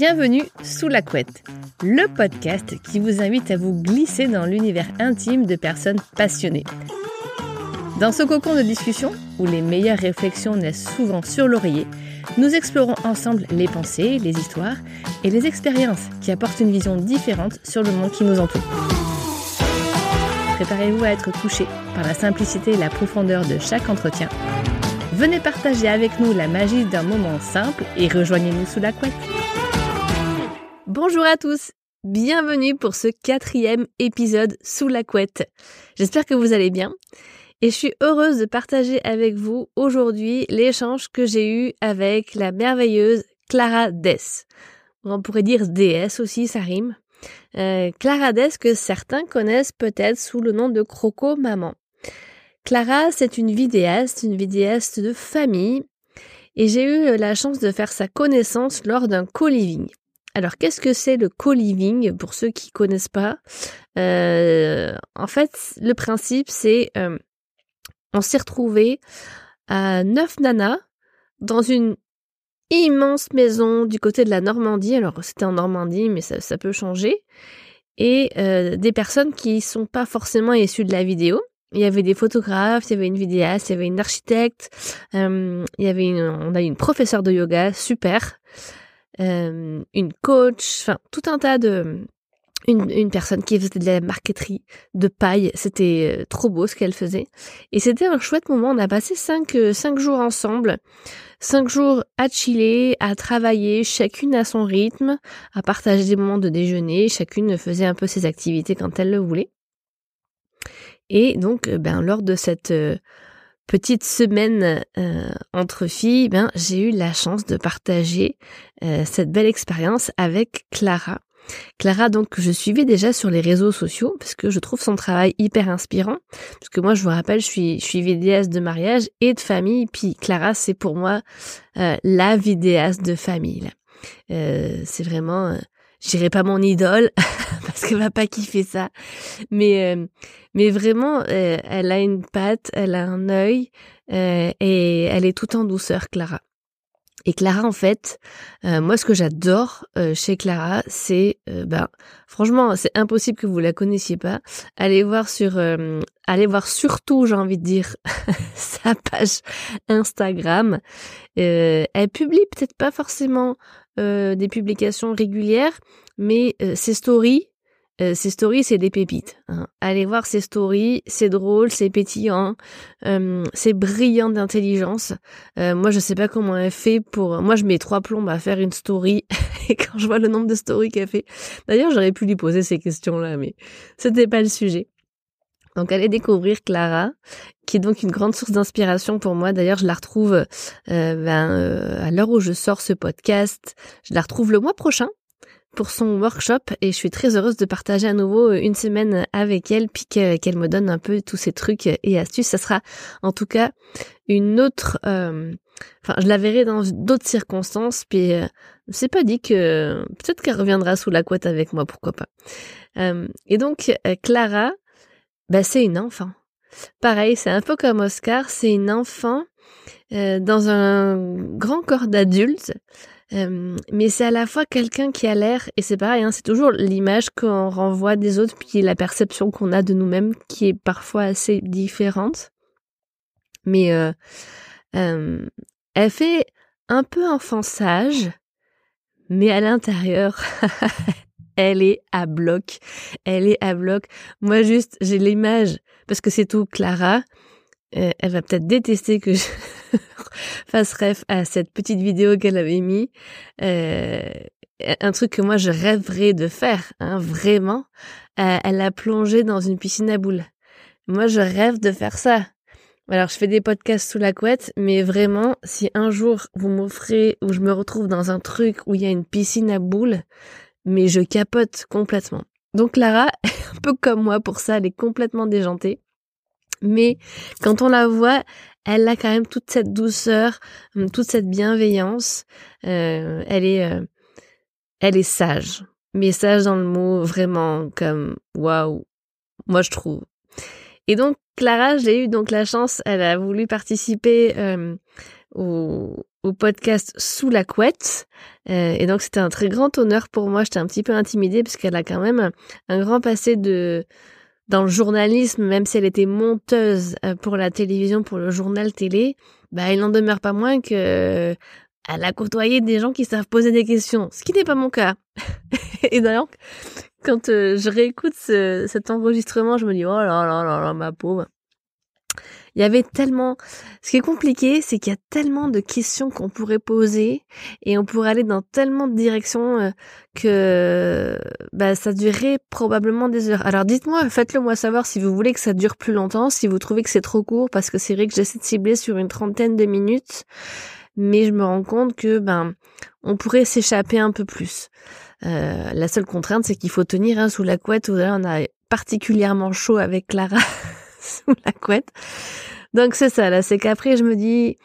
Bienvenue sous la couette, le podcast qui vous invite à vous glisser dans l'univers intime de personnes passionnées. Dans ce cocon de discussion, où les meilleures réflexions naissent souvent sur l'oreiller, nous explorons ensemble les pensées, les histoires et les expériences qui apportent une vision différente sur le monde qui nous entoure. Préparez-vous à être touché par la simplicité et la profondeur de chaque entretien. Venez partager avec nous la magie d'un moment simple et rejoignez-nous sous la couette. Bonjour à tous, bienvenue pour ce 4e épisode sous la couette. J'espère que vous allez bien et je suis heureuse de partager avec vous aujourd'hui l'échange que j'ai eu avec la merveilleuse Clara Desse. On pourrait dire DS aussi, ça rime. Clara Desse que certains connaissent peut-être sous le nom de Croco Maman. Clara, c'est une vidéaste de famille, et j'ai eu la chance de faire sa connaissance lors d'un co-living. Alors, qu'est-ce que c'est le co-living pour ceux qui ne connaissent pas? En fait, le principe, c'est on s'est retrouvés à 9 nanas dans une immense maison du côté de la Normandie. Alors, c'était en Normandie, mais ça peut changer. Et des personnes qui ne sont pas forcément issues de la vidéo. Il y avait des photographes, il y avait une vidéaste, il y avait une architecte, on a une professeure de yoga, super, une coach, enfin tout un tas de... Une personne qui faisait de la marqueterie de paille, c'était trop beau ce qu'elle faisait. Et c'était un chouette moment, on a passé 5 jours ensemble, 5 jours à chiller, à travailler, chacune à son rythme, à partager des moments de déjeuner, chacune faisait un peu ses activités quand elle le voulait. Et donc, lors de cette petite semaine entre filles, j'ai eu la chance de partager cette belle expérience avec Clara. Clara, donc, je suivais déjà sur les réseaux sociaux parce que je trouve son travail hyper inspirant. Parce que moi, je vous rappelle, je suis vidéaste de mariage et de famille. Puis Clara, c'est pour moi la vidéaste de famille. Là. C'est vraiment... je dirais pas mon idole parce qu'elle va pas kiffer ça, mais vraiment elle a une patte, elle a un œil et elle est tout en douceur, Clara. Et Clara, en fait, moi ce que j'adore chez Clara, c'est franchement, c'est impossible que vous la connaissiez pas. Allez voir surtout, j'ai envie de dire, sa page Instagram. Elle publie peut-être pas forcément des publications régulières, mais ses stories, c'est des pépites. Hein. Allez voir ses stories, c'est drôle, c'est pétillant, c'est brillant d'intelligence. Moi, je sais pas comment elle fait pour... Moi, je mets 3 plombes à faire une story, et quand je vois le nombre de stories qu'elle fait... D'ailleurs, j'aurais pu lui poser ces questions-là, mais c'était pas le sujet. Donc, allez découvrir Clara, qui est donc une grande source d'inspiration pour moi. D'ailleurs, je la retrouve à l'heure où je sors ce podcast. Je la retrouve le mois prochain pour son workshop et je suis très heureuse de partager à nouveau une semaine avec elle puis qu'elle me donne un peu tous ces trucs et astuces. Ça sera en tout cas une autre... je la verrai dans d'autres circonstances puis c'est pas dit que... Peut-être qu'elle reviendra sous la couette avec moi, pourquoi pas. Et donc, Clara... c'est une enfant. Pareil, c'est un peu comme Oscar, c'est une enfant dans un grand corps d'adulte, mais c'est à la fois quelqu'un qui a l'air, et c'est pareil, hein, c'est toujours l'image qu'on renvoie des autres, puis la perception qu'on a de nous-mêmes qui est parfois assez différente. Mais elle fait un peu enfant sage, mais à l'intérieur... Elle est à bloc. Moi, juste, j'ai l'image, parce que c'est tout Clara. Elle va peut-être détester que je fasse ref à cette petite vidéo qu'elle avait mise. Un truc que moi, je rêverais de faire, hein, vraiment. Elle a plongé dans une piscine à boules. Moi, je rêve de faire ça. Alors, je fais des podcasts sous la couette, mais vraiment, si un jour, vous m'offrez, ou je me retrouve dans un truc où il y a une piscine à boules, mais je capote complètement. Donc Clara, un peu comme moi pour ça, elle est complètement déjantée. Mais quand on la voit, elle a quand même toute cette douceur, toute cette bienveillance. Elle est sage. Mais sage dans le mot vraiment comme waouh, moi je trouve. Et donc Clara, j'ai eu donc la chance, elle a voulu participer au au podcast Sous la couette. Et donc, c'était un très grand honneur pour moi. J'étais un petit peu intimidée parce qu'elle a quand même un grand passé dans le journalisme, même si elle était monteuse pour la télévision, pour le journal télé. Bah, il n'en demeure pas moins que... elle a côtoyé des gens qui savent poser des questions, ce qui n'est pas mon cas. Et d'ailleurs, quand je réécoute cet enregistrement, je me dis « Oh là là là là, ma pauvre !» Il y avait tellement... Ce qui est compliqué, c'est qu'il y a tellement de questions qu'on pourrait poser et on pourrait aller dans tellement de directions que bah, ça durerait probablement des heures. Alors dites-moi, faites-le moi savoir si vous voulez que ça dure plus longtemps, si vous trouvez que c'est trop court, parce que c'est vrai que j'essaie de cibler sur une 30aine de minutes. Mais je me rends compte que on pourrait s'échapper un peu plus. La seule contrainte, c'est qu'il faut tenir sous la couette. Où là, on a particulièrement chaud avec Clara sous la couette. Donc c'est ça. Là, c'est qu'après, je me dis,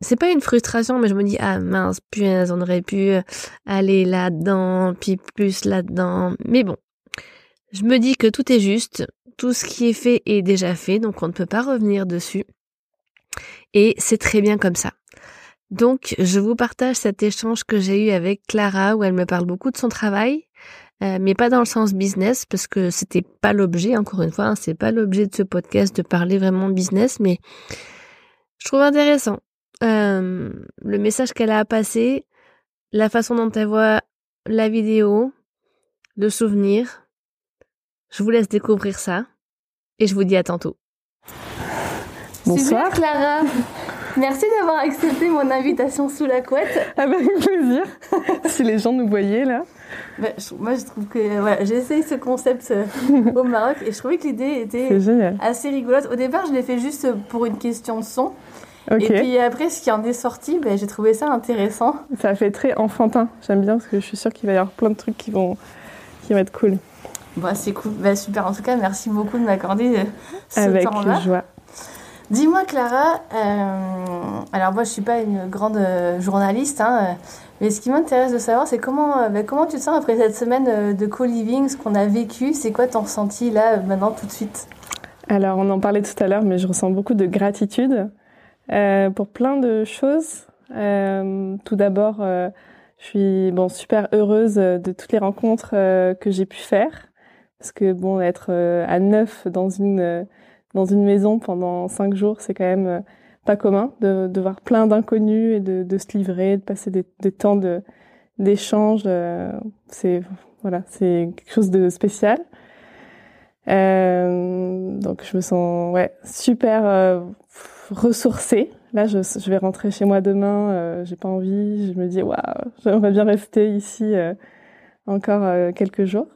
c'est pas une frustration, mais je me dis ah mince, punaise, on aurait pu aller là-dedans, puis plus là-dedans. Mais bon, je me dis que tout est juste, tout ce qui est fait est déjà fait, donc on ne peut pas revenir dessus. Et c'est très bien comme ça. Donc, je vous partage cet échange que j'ai eu avec Clara, où elle me parle beaucoup de son travail, mais pas dans le sens business, parce que c'était pas l'objet, encore une fois, c'est pas l'objet de ce podcast de parler vraiment business, mais je trouve intéressant le message qu'elle a à passer, la façon dont elle voit la vidéo, le souvenir. Je vous laisse découvrir ça, et je vous dis à tantôt. Bonsoir Clara, merci d'avoir accepté mon invitation sous la couette. Ah bah avec plaisir, si les gens nous voyaient là. Bah, moi je trouve que voilà, j'ai essayé ce concept au Maroc et je trouvais que l'idée était assez rigolote. Au départ je l'ai fait juste pour une question de son. Okay. Et puis après ce qui en est sorti, bah, j'ai trouvé ça intéressant. Ça fait très enfantin, j'aime bien parce que je suis sûre qu'il va y avoir plein de trucs qui vont être cool. Bah, c'est cool, bah, super en tout cas, merci beaucoup de m'accorder ce temps-là. Avec joie. Dis-moi Clara, alors moi je suis pas une grande journaliste, mais ce qui m'intéresse de savoir c'est comment tu te sens après cette semaine de co-living, ce qu'on a vécu, c'est quoi ton ressenti là maintenant tout de suite? Alors on en parlait tout à l'heure mais je ressens beaucoup de gratitude pour plein de choses. Tout d'abord je suis super heureuse de toutes les rencontres que j'ai pu faire parce que être à 9 dans une maison pendant 5 jours, c'est quand même pas commun de voir plein d'inconnus et de se livrer, de passer des temps d'échange. C'est quelque chose de spécial. Donc je me sens super ressourcée. Là, je vais rentrer chez moi demain. J'ai pas envie. Je me dis waouh, j'aimerais bien rester ici encore quelques jours.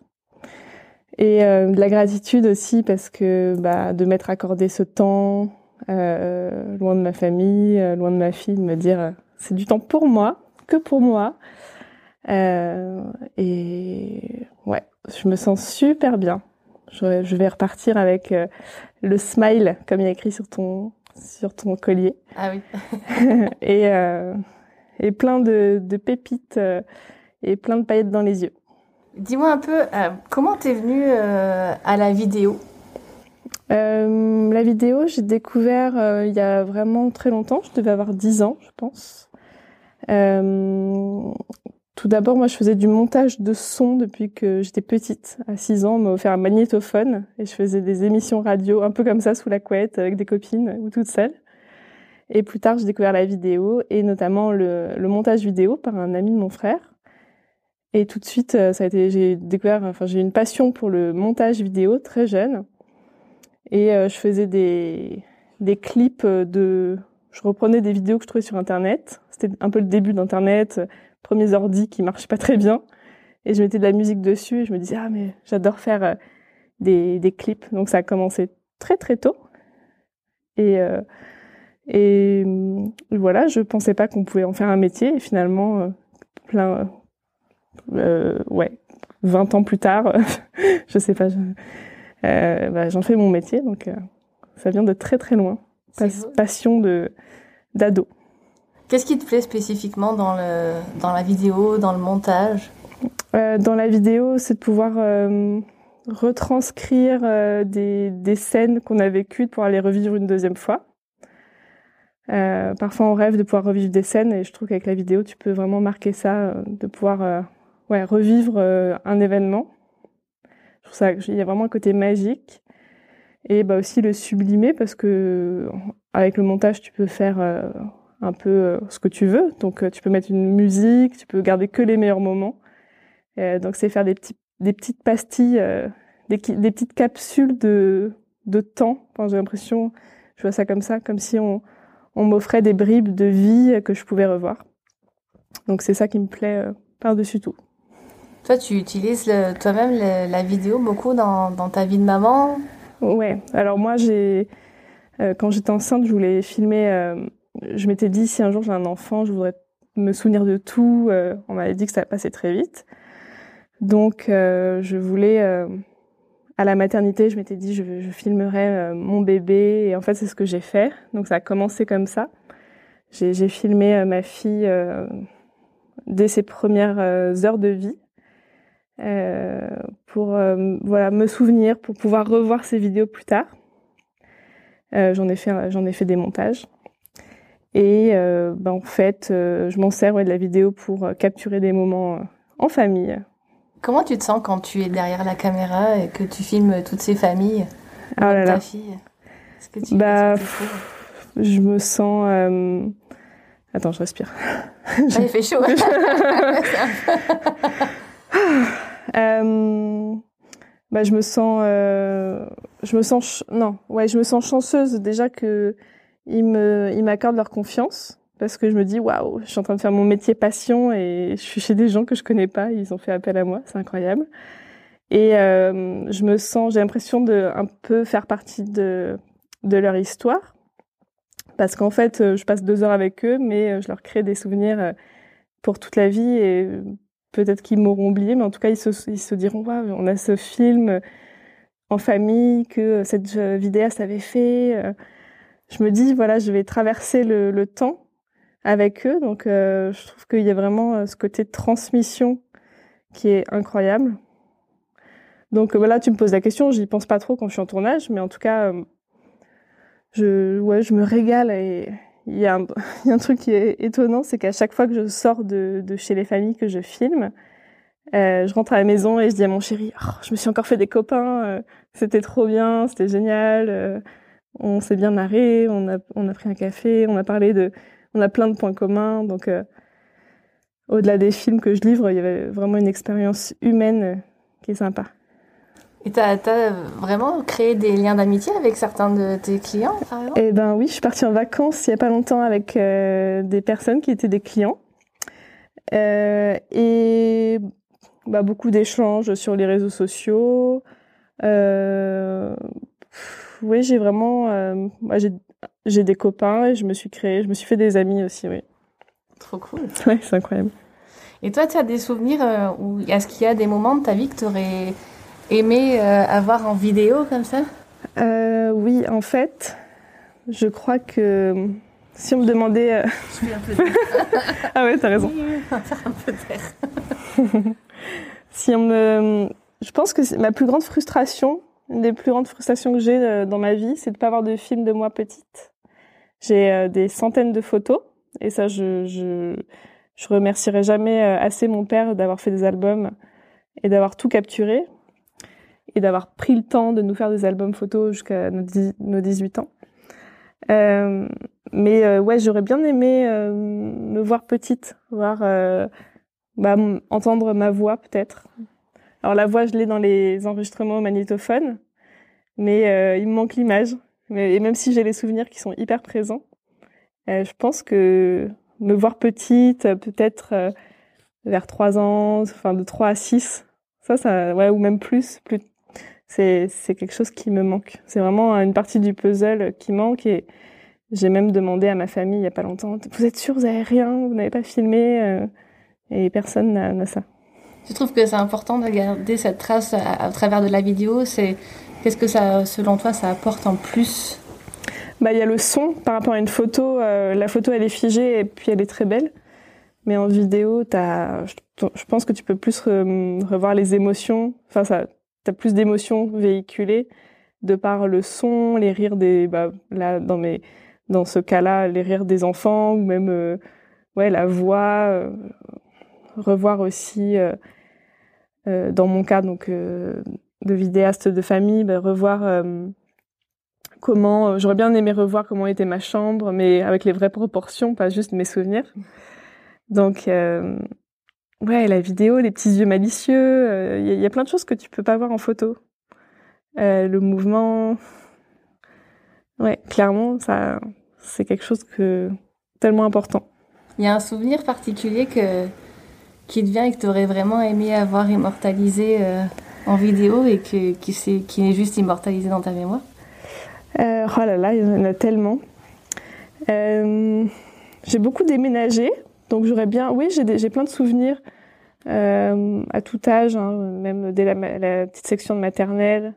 Et de la gratitude aussi parce que de m'être accordé ce temps loin de ma famille, loin de ma fille, de me dire c'est du temps pour moi, que pour moi. Je me sens super bien. Je vais repartir avec le smile comme il y a écrit sur ton collier. Ah oui. et plein de pépites et plein de paillettes dans les yeux. Dis-moi un peu, comment t'es venue à la vidéo ? La vidéo, j'ai découvert il y a vraiment très longtemps. Je devais avoir 10 ans, je pense. Tout d'abord, moi, je faisais du montage de son depuis que j'étais petite. À 6 ans, on m'a offert un magnétophone et je faisais des émissions radio, un peu comme ça, sous la couette, avec des copines ou toute seule. Et plus tard, j'ai découvert la vidéo et notamment le montage vidéo par un ami de mon frère. Et tout de suite, j'ai eu une passion pour le montage vidéo très jeune. Et je faisais des clips je reprenais des vidéos que je trouvais sur Internet. C'était un peu le début d'Internet, premiers ordi qui marchaient pas très bien. Et je mettais de la musique dessus et je me disais, ah, mais j'adore faire des clips. Donc ça a commencé très, très tôt. Et voilà, je pensais pas qu'on pouvait en faire un métier. Et finalement, 20 ans plus tard, je sais pas, j'en fais mon métier, donc ça vient de très très loin. Passion d'ado. Qu'est-ce qui te plaît spécifiquement dans la vidéo, dans le montage ? Dans la vidéo, c'est de pouvoir retranscrire des scènes qu'on a vécues, de pouvoir les revivre une deuxième fois. Parfois, on rêve de pouvoir revivre des scènes et je trouve qu'avec la vidéo, tu peux vraiment marquer ça, de pouvoir revivre un événement. Je trouve ça, il y a vraiment un côté magique. Et bah, aussi le sublimer parce que avec le montage, tu peux faire un peu ce que tu veux. Donc, tu peux mettre une musique, tu peux garder que les meilleurs moments. Donc, c'est faire des petites pastilles, des petites capsules de temps. Enfin, j'ai l'impression, je vois ça comme ça, comme si on m'offrait des bribes de vie que je pouvais revoir. Donc c'est ça qui me plaît par-dessus tout. Toi, tu utilises toi-même la vidéo beaucoup dans ta vie de maman? Ouais. Alors moi, quand j'étais enceinte, je voulais filmer. Je m'étais dit, si un jour j'ai un enfant, je voudrais me souvenir de tout. On m'avait dit que ça passait très vite. Donc je voulais... À la maternité, je m'étais dit, je filmerais mon bébé. Et en fait, c'est ce que j'ai fait. Donc, ça a commencé comme ça. J'ai filmé ma fille dès ses premières heures de vie pour me souvenir, pour pouvoir revoir ces vidéos plus tard. J'en ai fait des montages. Et en fait, je m'en sers de la vidéo pour capturer des moments en famille. Comment tu te sens quand tu es derrière la caméra et que tu filmes toutes ces familles avec ta fille? Est-ce que tu je me sens... Attends, je respire. Il fait chaud. Je me sens chanceuse déjà qu'ils m'accordent leur confiance. Parce que je me dis, waouh, je suis en train de faire mon métier passion et je suis chez des gens que je connais pas, ils ont fait appel à moi, c'est incroyable. Et j'ai l'impression de un peu faire partie de leur histoire. Parce qu'en fait, je passe 2 heures avec eux, mais je leur crée des souvenirs pour toute la vie et peut-être qu'ils m'auront oublié, mais en tout cas, ils se diront, waouh, on a ce film en famille que cette vidéaste avait fait. Je me dis, voilà, je vais traverser le temps avec eux, donc je trouve qu'il y a vraiment ce côté de transmission qui est incroyable. Donc voilà, tu me poses la question, j'y pense pas trop quand je suis en tournage, mais en tout cas, je me régale et il y a un truc qui est étonnant, c'est qu'à chaque fois que je sors de chez les familles que je filme, je rentre à la maison et je dis à mon chéri, oh, je me suis encore fait des copains, c'était trop bien, c'était génial, on s'est bien marré, on a pris un café, on a parlé de... On a plein de points communs, donc au-delà des films que je livre, il y avait vraiment une expérience humaine qui est sympa. Et tu as vraiment créé des liens d'amitié avec certains de tes clients, par exemple? Eh bien oui, je suis partie en vacances il n'y a pas longtemps avec des personnes qui étaient des clients. Beaucoup d'échanges sur les réseaux sociaux. Oui, j'ai vraiment... J'ai des copains et je me suis fait des amis aussi, oui. Trop cool. Ouais, c'est incroyable. Et toi, tu as des souvenirs où est-ce qu'il y a des moments de ta vie que tu aurais aimé avoir en vidéo comme ça? Oui, en fait, je crois que si on me demandait... Je fais un peu d'air. Ah ouais, t'as raison. On va faire un peu d'air. Je pense que c'est ma plus grande frustration... Une des plus grandes frustrations que j'ai dans ma vie, c'est de ne pas avoir de film de moi petite. J'ai des centaines de photos, et ça, je remercierai jamais assez mon père d'avoir fait des albums et d'avoir tout capturé, et d'avoir pris le temps de nous faire des albums photos jusqu'à nos 18 ans. J'aurais bien aimé me voir petite, entendre ma voix peut-être. Alors la voix, je l'ai dans les enregistrements magnétophones, mais il me manque l'image. Et même si j'ai les souvenirs qui sont hyper présents, je pense que me voir petite, peut-être vers 3 ans, enfin de 3 à 6, ou même plus c'est quelque chose qui me manque. C'est vraiment une partie du puzzle qui manque et j'ai même demandé à ma famille il n'y a pas longtemps, vous êtes sûrs, vous n'avez rien, vous n'avez pas filmé, et personne n'a ça. Je trouve que c'est important de garder cette trace à travers de la vidéo. Qu'est-ce que ça, selon toi, ça apporte en plus? Il y a le son par rapport à une photo. La photo, elle est figée et puis elle est très belle. Mais en vidéo, je pense que tu peux plus revoir les émotions. Enfin, tu as plus d'émotions véhiculées de par le son, les rires des... Là, dans mes dans ce cas-là, les rires des enfants, ou même la voix, revoir aussi, dans mon cas donc, de vidéaste de famille, revoir comment, j'aurais bien aimé revoir comment était ma chambre, mais avec les vraies proportions, pas juste mes souvenirs. Donc, la vidéo, les petits yeux malicieux, il y a plein de choses que tu peux pas voir en photo. Le mouvement, clairement, ça, c'est quelque chose que tellement important. Il y a un souvenir particulier qui te vient et que tu aurais vraiment aimé avoir immortalisé en vidéo et qui est juste immortalisé dans ta mémoire? Oh là là, il y en a tellement. J'ai beaucoup déménagé, donc j'ai plein de souvenirs à tout âge, même dès la petite section de maternelle.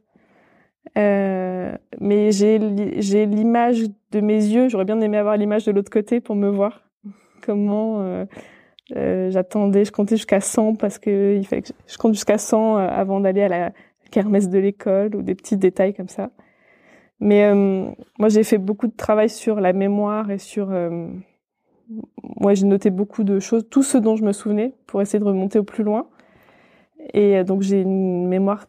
Mais j'ai l'image de mes yeux, j'aurais bien aimé avoir l'image de l'autre côté pour me voir. Comment j'attendais, je comptais jusqu'à 100 parce que il fallait que je compte jusqu'à 100 avant d'aller à la kermesse de l'école ou des petits détails comme ça. Mais moi j'ai fait beaucoup de travail sur la mémoire et sur... moi j'ai noté beaucoup de choses, tout ce dont je me souvenais pour essayer de remonter au plus loin. Et donc j'ai une mémoire,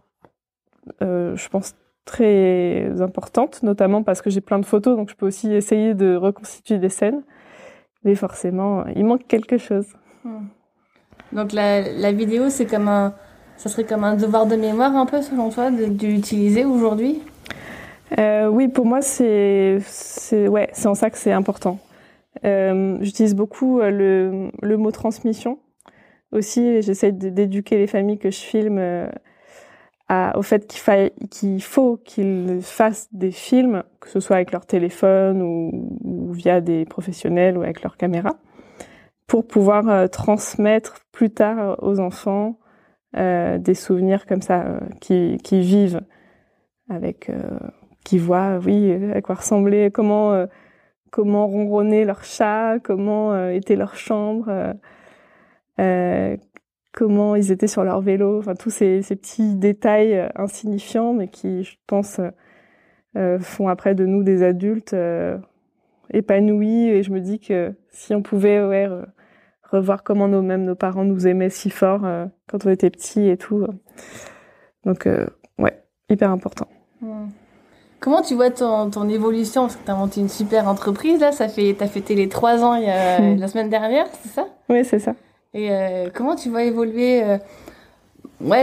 je pense, très importante, notamment parce que j'ai plein de photos, donc je peux aussi essayer de reconstituer des scènes. Mais forcément, il manque quelque chose. Donc la vidéo, c'est comme ça serait comme un devoir de mémoire un peu, selon toi, de l'utiliser aujourd'hui ? Oui, pour moi, c'est en ça que c'est important. J'utilise beaucoup le mot transmission. Aussi, j'essaie d'éduquer les familles que je filme au fait qu'il faut qu'ils fassent des films, que ce soit avec leur téléphone ou via des professionnels ou avec leur caméra, pour pouvoir transmettre plus tard aux enfants des souvenirs comme ça, qui vivent, avec qui voient, à quoi ressemblait, comment ronronnait leur chat, comment était leur chambre, comment ils étaient sur leur vélo, enfin tous ces petits détails insignifiants, mais qui, je pense, font après de nous des adultes épanouis. Et je me dis que si on pouvait revoir comment nos parents nous aimaient si fort quand on était petits et tout. Donc, hyper important. Comment tu vois ton évolution? Parce que tu as monté une super entreprise, là, tu as fêté les 3 ans la semaine dernière, c'est ça? Oui, c'est ça. Et comment tu vas évoluer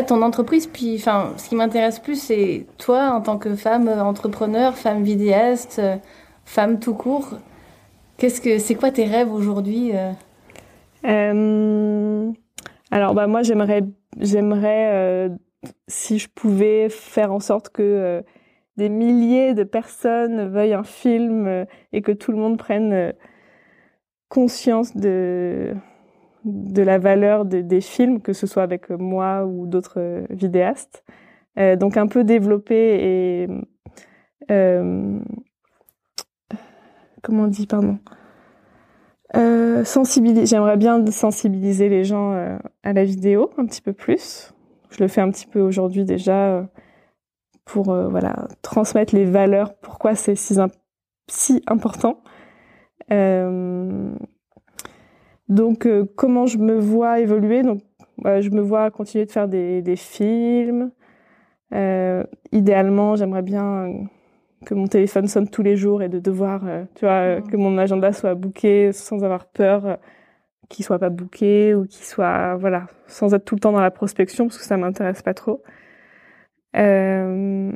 ton entreprise? Puis, ce qui m'intéresse plus, c'est toi, en tant que femme entrepreneur, femme vidéaste, femme tout court. C'est quoi tes rêves aujourd'hui? Alors, moi, j'aimerais si je pouvais faire en sorte que des milliers de personnes veuillent un film et que tout le monde prenne conscience de la valeur des films, que ce soit avec moi ou d'autres vidéastes. Donc un peu développer et... sensibiliser. J'aimerais bien sensibiliser les gens à la vidéo un petit peu plus. Je le fais un petit peu aujourd'hui déjà pour transmettre les valeurs, pourquoi c'est si important. Donc, comment je me vois évoluer? Donc, je me vois continuer de faire des films. Idéalement, j'aimerais bien que mon téléphone sonne tous les jours et de devoir, que mon agenda soit booké sans avoir peur qu'il soit pas booké ou qu'il soit, sans être tout le temps dans la prospection parce que ça m'intéresse pas trop. Et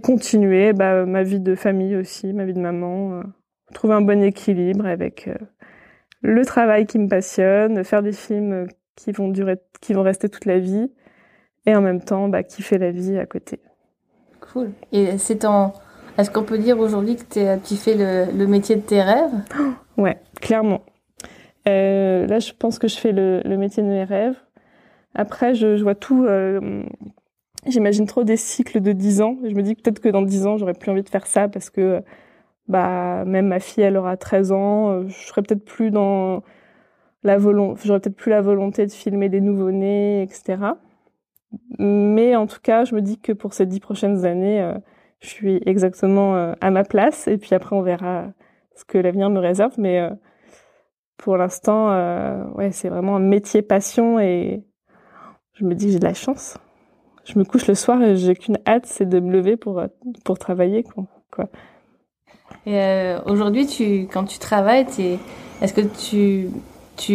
continuer, ma vie de famille aussi, ma vie de maman, trouver un bon équilibre avec le travail qui me passionne, faire des films qui vont rester toute la vie, et en même temps, kiffer la vie à côté. Cool. Et est-ce qu'on peut dire aujourd'hui que tu fais le métier de tes rêves? Ouais, clairement. Là, je pense que je fais le métier de mes rêves. Après, je vois tout... j'imagine trop des cycles de 10 ans. Je me dis que peut-être que dans 10 ans, j'aurais plus envie de faire ça parce que... même ma fille, elle aura 13 ans, je serai peut-être plus dans j'aurai peut-être plus la volonté de filmer des nouveau-nés, etc. Mais en tout cas, je me dis que pour ces 10 prochaines années, je suis exactement à ma place. Et puis après, on verra ce que l'avenir me réserve, mais pour l'instant, ouais, c'est vraiment un métier passion et je me dis que j'ai de la chance. Je me couche le soir et j'ai qu'une hâte, c'est de me lever pour travailler, quoi. Et aujourd'hui, quand tu travailles, est-ce que tu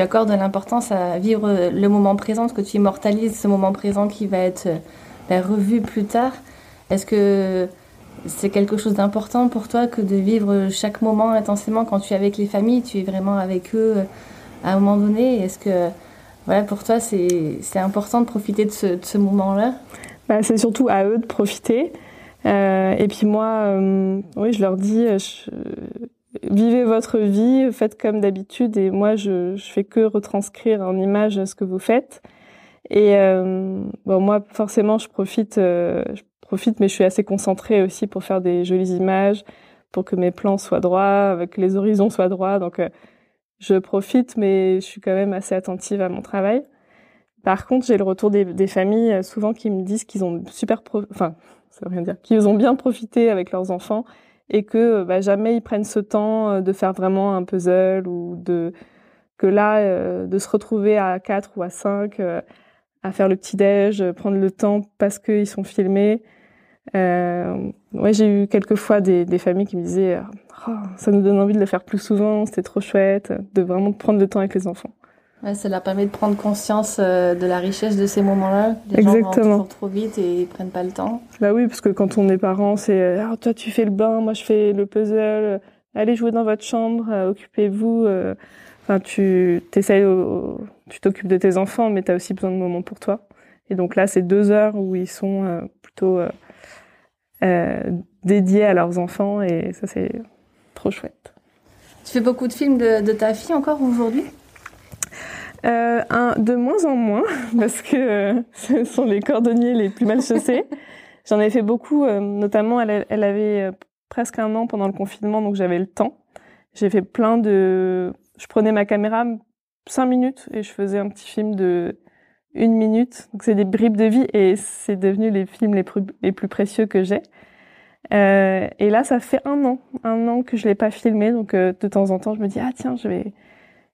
accordes de l'importance à vivre le moment présent, que tu immortalises ce moment présent qui va être revu plus tard? Est-ce que c'est quelque chose d'important pour toi que de vivre chaque moment intensément? Quand tu es avec les familles, tu es vraiment avec eux à un moment donné. Est-ce que voilà, pour toi, c'est important de profiter de ce moment-là? Bah, c'est surtout à eux de profiter. Et puis moi, oui, je leur dis, vivez votre vie, faites comme d'habitude. Et moi, je fais que retranscrire en images ce que vous faites. Et bon, moi, forcément, je profite, mais je suis assez concentrée aussi pour faire des jolies images, pour que mes plans soient droits, que les horizons soient droits. Donc, je profite, mais je suis quand même assez attentive à mon travail. Par contre, j'ai le retour des familles souvent qui me disent qu'ils ont ça veut rien dire, qu'ils ont bien profité avec leurs enfants et que jamais ils prennent ce temps de faire vraiment un puzzle ou de se retrouver à 4 ou à 5 à faire le petit-déj, prendre le temps parce qu'ils sont filmés. Ouais, j'ai eu quelques fois des familles qui me disaient « Oh, ça nous donne envie de le faire plus souvent, c'était trop chouette », de vraiment prendre le temps avec les enfants. Ouais, ça leur permet de prendre conscience de la richesse de ces moments-là. Les gens vont toujours trop vite et ils prennent pas le temps. Bah oui, parce que quand on est parents, c'est « Oh, toi tu fais le bain, moi je fais le puzzle, allez jouer dans votre chambre, occupez-vous ». Enfin, tu t'occupes de tes enfants, mais tu as aussi besoin de moments pour toi. Et donc là, c'est 2 heures où ils sont plutôt dédiés à leurs enfants, et ça, c'est trop chouette. Tu fais beaucoup de films de ta fille encore aujourd'hui? De moins en moins, parce que ce sont les cordonniers les plus mal chaussés. J'en ai fait beaucoup, notamment elle avait presque 1 an pendant le confinement, donc j'avais le temps. J'ai fait plein de... Je prenais ma caméra 5 minutes et je faisais un petit film de 1 minute. Donc c'est des bribes de vie et c'est devenu les films les plus précieux que j'ai. Et là, ça fait 1 an que je l'ai pas filmé. Donc de temps en temps, je me dis « Ah tiens,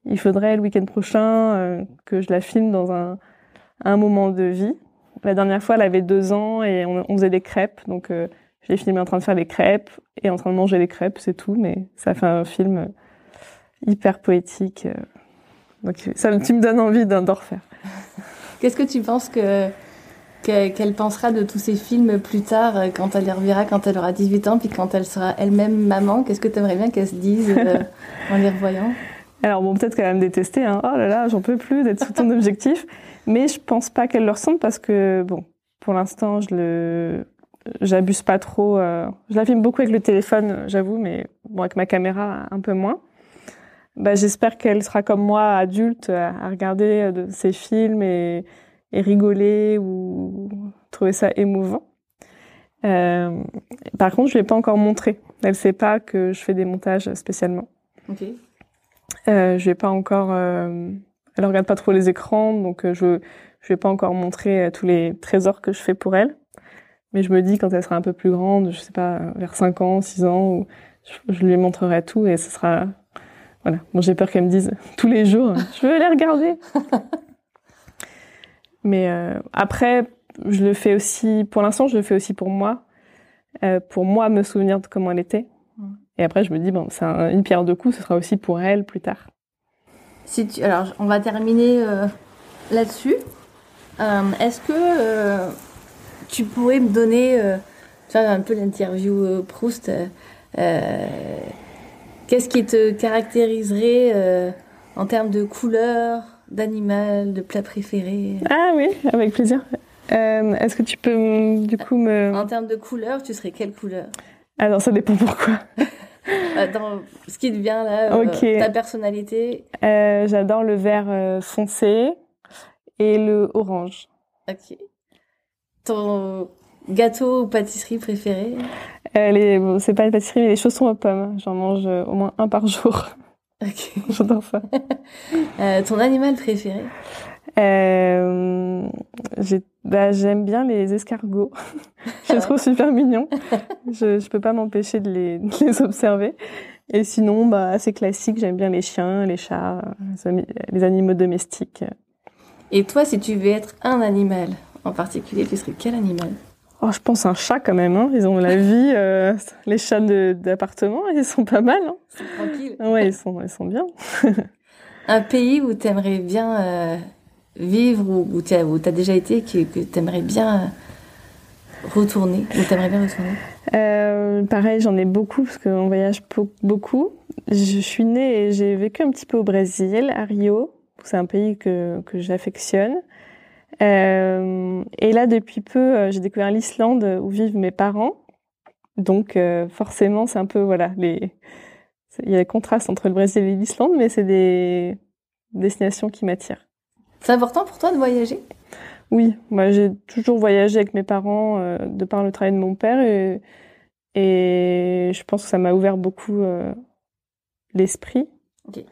il faudrait le week-end prochain que je la filme dans un moment de vie ». La dernière fois, elle avait 2 ans et on faisait des crêpes. Donc je l'ai filmé en train de faire les crêpes et en train de manger les crêpes, c'est tout. Mais ça fait un film... hyper poétique. Donc, tu me donnes envie d'en refaire. Qu'est-ce que tu penses qu'elle pensera de tous ces films plus tard, quand elle les reverra, quand elle aura 18 ans, puis quand elle sera elle-même maman? Qu'est-ce que tu aimerais bien qu'elle se dise en les revoyant? Alors bon, peut-être qu'elle va me détester, hein. Oh là là, j'en peux plus d'être sous ton objectif. Mais je pense pas qu'elle le ressente parce que, bon, pour l'instant, j'abuse pas trop. Je la filme beaucoup avec le téléphone, j'avoue, mais bon, avec ma caméra, un peu moins. Bah, j'espère qu'elle sera comme moi, adulte, à regarder ces films et rigoler ou trouver ça émouvant. Par contre, je ne l'ai pas encore montré. Elle ne sait pas que je fais des montages spécialement. Ok. Je vais pas encore. Elle ne regarde pas trop les écrans, donc je vais pas encore montrer tous les trésors que je fais pour elle. Mais je me dis, quand elle sera un peu plus grande, je ne sais pas, vers 5 ans, 6 ans, où je lui montrerai tout et ce sera. Voilà. Bon, j'ai peur qu'elle me dise tous les jours « Je veux les regarder !» Mais après, je le fais aussi... Pour l'instant, je le fais aussi pour moi me souvenir de comment elle était. Et après, je me dis « Bon, c'est une pierre deux coups, ce sera aussi pour elle plus tard. » Alors, on va terminer là-dessus. Est-ce que tu pourrais me donner un peu l'interview Proust Qu'est-ce qui te caractériserait en termes de couleur, d'animal, de plat préféré? Ah oui, avec plaisir. Est-ce que tu peux du coup me... En termes de couleur, tu serais quelle couleur? Alors ça dépend pourquoi. Dans ce qui te vient là, okay. Ta personnalité. J'adore le vert foncé et le orange. Ok. Ton gâteau ou pâtisserie préférée? C'est pas les pâtisseries, mais les chaussons aux pommes. J'en mange au moins un par jour. Ok. J'adore ça. Ton animal préféré? J'aime bien les escargots. Je les trouve super mignons. Je peux pas m'empêcher de les observer. Et sinon, bah, assez classique, j'aime bien les chiens, les chats, les animaux domestiques. Et toi, si tu veux être un animal en particulier, tu serais quel animal ? Oh, je pense un chat quand même, hein. Ils ont la vie. Les chats d'appartement, ils sont pas mal. Hein. Ils sont tranquilles. Ouais, ils sont bien. Un pays où tu aimerais bien vivre, où tu as déjà été, que tu aimerais bien retourner, où tu aimerais bien retourner. Pareil, j'en ai beaucoup parce qu'on voyage beaucoup. Je suis née et j'ai vécu un petit peu au Brésil, à Rio. C'est un pays que j'affectionne. Et là, depuis peu, j'ai découvert l'Islande où vivent mes parents. Donc, forcément, c'est un peu, voilà, il y a des contrastes entre le Brésil et l'Islande, mais c'est des destinations qui m'attirent. C'est important pour toi de voyager ? Oui, moi, j'ai toujours voyagé avec mes parents de par le travail de mon père et je pense que ça m'a ouvert beaucoup l'esprit. Okay.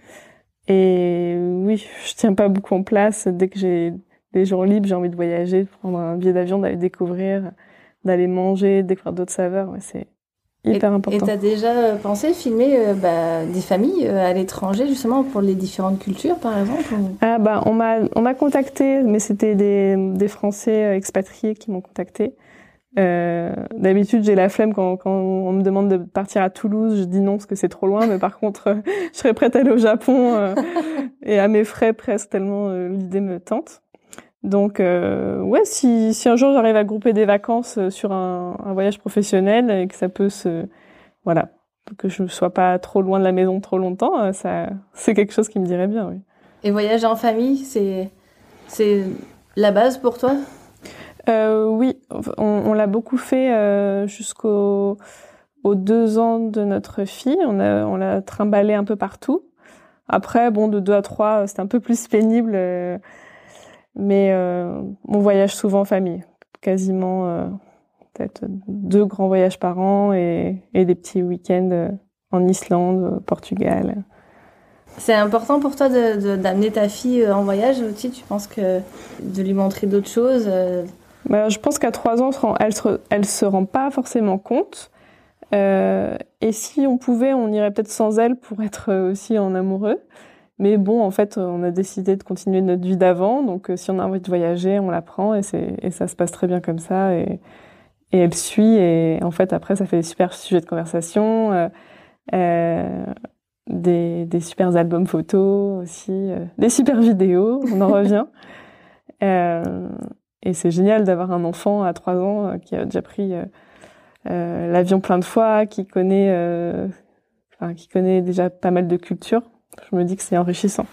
Et oui, je tiens pas beaucoup en place. Dès que j'ai des jours libres, j'ai envie de voyager, de prendre un billet d'avion, d'aller découvrir, d'aller manger, découvrir d'autres saveurs. Ouais, c'est hyper important. Et t'as déjà pensé filmer des familles à l'étranger, justement, pour les différentes cultures, par exemple ou... Ah bah, on m'a contactée, mais c'était des Français expatriés qui m'ont contactée. D'habitude, j'ai la flemme quand on me demande de partir à Toulouse, je dis non parce que c'est trop loin, mais par contre, je serais prête à aller au Japon et à mes frais presque tellement l'idée me tente. Donc, ouais, si un jour j'arrive à grouper des vacances sur un voyage professionnel et que ça peut voilà, que je ne sois pas trop loin de la maison trop longtemps, ça, c'est quelque chose qui me dirait bien, oui. Et voyager en famille, c'est la base pour toi ? Oui, on l'a beaucoup fait jusqu'aux 2 ans de notre fille. On l'a trimballé un peu partout. Après, bon, de 2 à 3, c'était un peu plus pénible. Mais on voyage souvent en famille. Quasiment peut-être 2 grands voyages par an et des petits week-ends en Islande, au Portugal. C'est important pour toi d'amener ta fille en voyage aussi ? Tu penses que de lui montrer d'autres choses je pense qu'à 3 ans, elle se rend pas forcément compte. Et si on pouvait, on irait peut-être sans elle pour être aussi en amoureux. Mais bon, en fait, on a décidé de continuer notre vie d'avant. Donc, si on a envie de voyager, on la prend et ça se passe très bien comme ça. Et elle suit. Et en fait, après, ça fait des super sujets de conversation, des super albums photos aussi, des super vidéos. On en revient. Et c'est génial d'avoir un enfant à 3 ans qui a déjà pris l'avion plein de fois, qui connaît déjà pas mal de cultures. Je me dis que c'est enrichissant.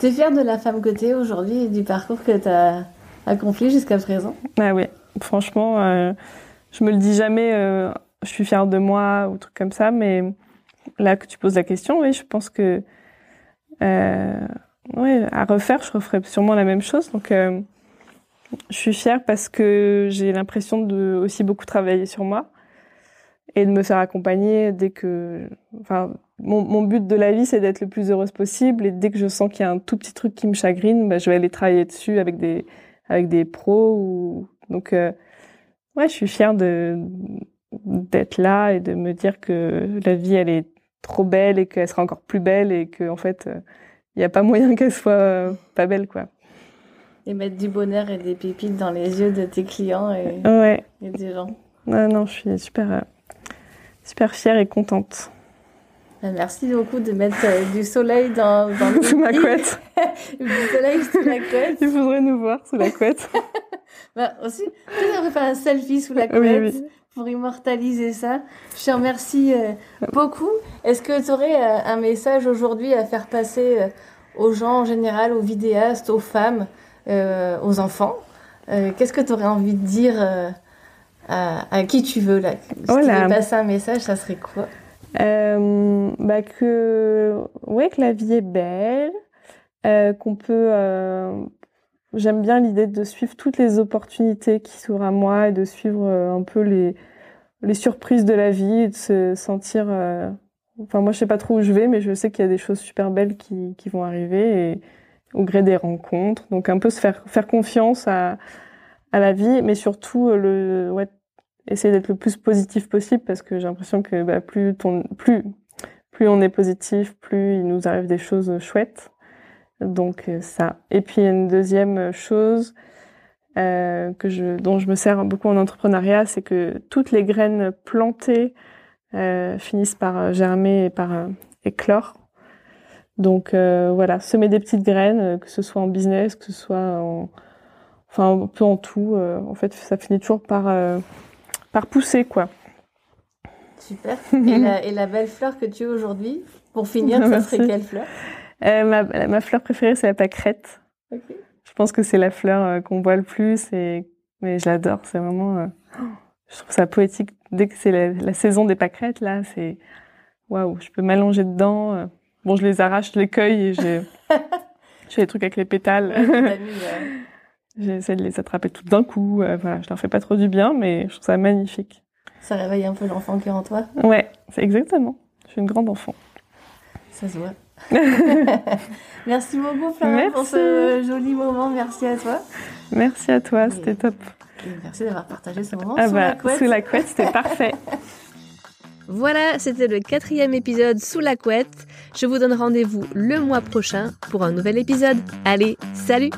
Tu es fière de la femme que tu es aujourd'hui et du parcours que tu as accompli jusqu'à présent ? Ah oui, franchement, je me le dis jamais, je suis fière de moi ou truc comme ça, mais là que tu poses la question, oui, je pense que à refaire, je referais sûrement la même chose, donc... Je suis fière parce que j'ai l'impression de aussi beaucoup travailler sur moi et de me faire accompagner dès que... Enfin, mon but de la vie, c'est d'être le plus heureuse possible et dès que je sens qu'il y a un tout petit truc qui me chagrine, je vais aller travailler dessus avec des pros. Donc, je suis fière d'être là et de me dire que la vie, elle est trop belle et qu'elle sera encore plus belle et qu'en fait, il n'y a pas moyen qu'elle soit pas belle, quoi. Et mettre du bonheur et des pépites dans les yeux de tes clients et des gens. Ah non, je suis super, super fière et contente. Merci beaucoup de mettre du soleil dans sous ma couette. Du soleil sous la couette. Il faudrait nous voir sous la couette. Aussi, tu devrais faire un selfie sous la couette pour immortaliser ça. Je te remercie beaucoup. Est-ce que tu aurais un message aujourd'hui à faire passer aux gens en général, aux vidéastes, aux femmes, aux enfants, qu'est-ce que tu aurais envie de dire à qui tu veux là ? Si tu veux passer un message, ça serait quoi ? Que la vie est belle, qu'on peut... J'aime bien l'idée de suivre toutes les opportunités qui s'ouvrent à moi et de suivre un peu les surprises de la vie et de se sentir... Enfin, moi, je sais pas trop où je vais, mais je sais qu'il y a des choses super belles qui vont arriver et... au gré des rencontres, donc un peu se faire confiance à la vie, mais surtout essayer d'être le plus positif possible parce que j'ai l'impression que plus plus on est positif, plus il nous arrive des choses chouettes. Donc ça. Et puis une deuxième chose dont je me sers beaucoup en entrepreneuriat, c'est que toutes les graines plantées finissent par germer et par éclore. Donc voilà, semer des petites graines, que ce soit en business, que ce soit en... Enfin, un peu en tout. En fait, ça finit toujours par pousser, quoi. Super. Et la belle fleur que tu as aujourd'hui, pour finir, ça serait quelle fleur ? Ma fleur préférée, c'est la pâquerette. Okay. Je pense que c'est la fleur qu'on voit le plus. Mais je l'adore. C'est vraiment... Je trouve ça poétique. Dès que c'est la saison des pâquerettes, là, c'est... Waouh, je peux m'allonger dedans. Bon, je les arrache, je les cueille et je fais des trucs avec les pétales. Ouais, t'as vu, j'essaie de les attraper toutes d'un coup. Voilà, je leur fais pas trop du bien, mais je trouve ça magnifique. Ça réveille un peu l'enfant qui est en toi. Ouais, c'est exactement. Je suis une grande enfant. Ça se voit. Merci beaucoup, Clara, pour ce joli moment. Merci à toi. Merci à toi, c'était top. Et merci d'avoir partagé ce moment sous la couette, c'était parfait. Voilà, c'était le 4e épisode Sous la couette. Je vous donne rendez-vous le mois prochain pour un nouvel épisode. Allez, salut!